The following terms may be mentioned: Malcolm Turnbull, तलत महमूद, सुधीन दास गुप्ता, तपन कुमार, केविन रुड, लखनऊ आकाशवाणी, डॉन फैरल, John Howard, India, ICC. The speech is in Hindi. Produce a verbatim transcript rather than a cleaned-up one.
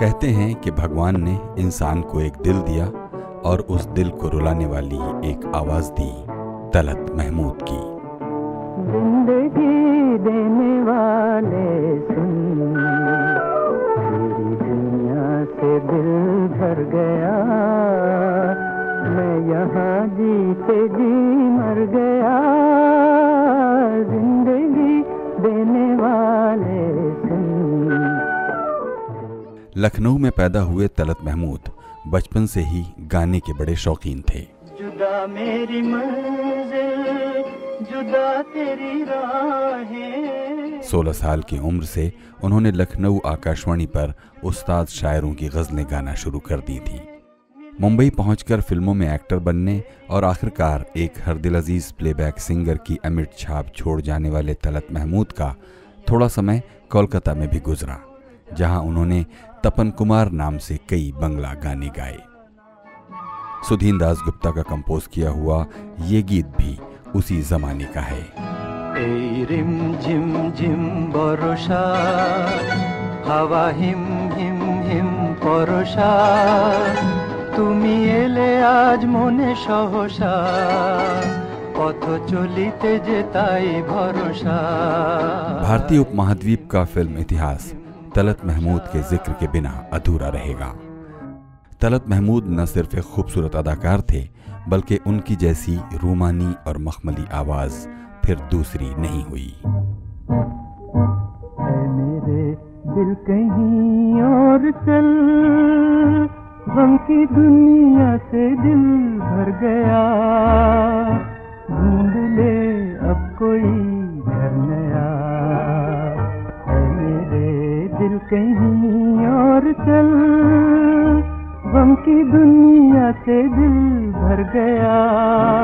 कहते हैं कि भगवान ने इंसान को एक दिल दिया और उस दिल को रुलाने वाली एक आवाज दी, तलत महमूद की। जिंदगी देने वाले सुन, तेरी दुनिया से दिल भर गया, मैं यहाँ जीते जी मर गया। जिंदगी देने वाले सुन। लखनऊ में पैदा हुए तलत महमूद बचपन से ही गाने के बड़े शौकीन थे। जुदा मेरी मंजिल, जुदा तेरी राहें। सोलह साल की उम्र से उन्होंने लखनऊ आकाशवाणी पर उस्ताद शायरों की गजलें गाना शुरू कर दी थी। मुंबई पहुंचकर फिल्मों में एक्टर बनने और आखिरकार एक हरदिल अजीज प्लेबैक सिंगर की अमिट छाप छोड़ जाने वाले तलत महमूद का थोड़ा समय कोलकाता में भी गुजरा, जहां उन्होंने तपन कुमार नाम से कई बंगला गाने गाए। सुधीन दास गुप्ता का कंपोज किया हुआ ये गीत भी उसी जमाने का है। ए रिम जिम जिम बरसा, हवा हिम हिम हिम परसा, तुमी एले आज मने सहसा, पथ चलिते जेताई भरोसा। भारतीय उपमहाद्वीप का फिल्म इतिहास तलत महमूद के जिक्र के बिना अधूरा रहेगा। तलत महमूद न सिर्फ एक खूबसूरत अदाकार थे, बल्कि उनकी जैसी रूमानी और मखमली आवाज फिर दूसरी नहीं हुई। मेरे दिल कहीं और चल, गम की दुनिया से दिल भर गया, ढूंढ ले अब कोई घर नया। दिल कहीं और चल, गम की दुनिया से दिल भर गया।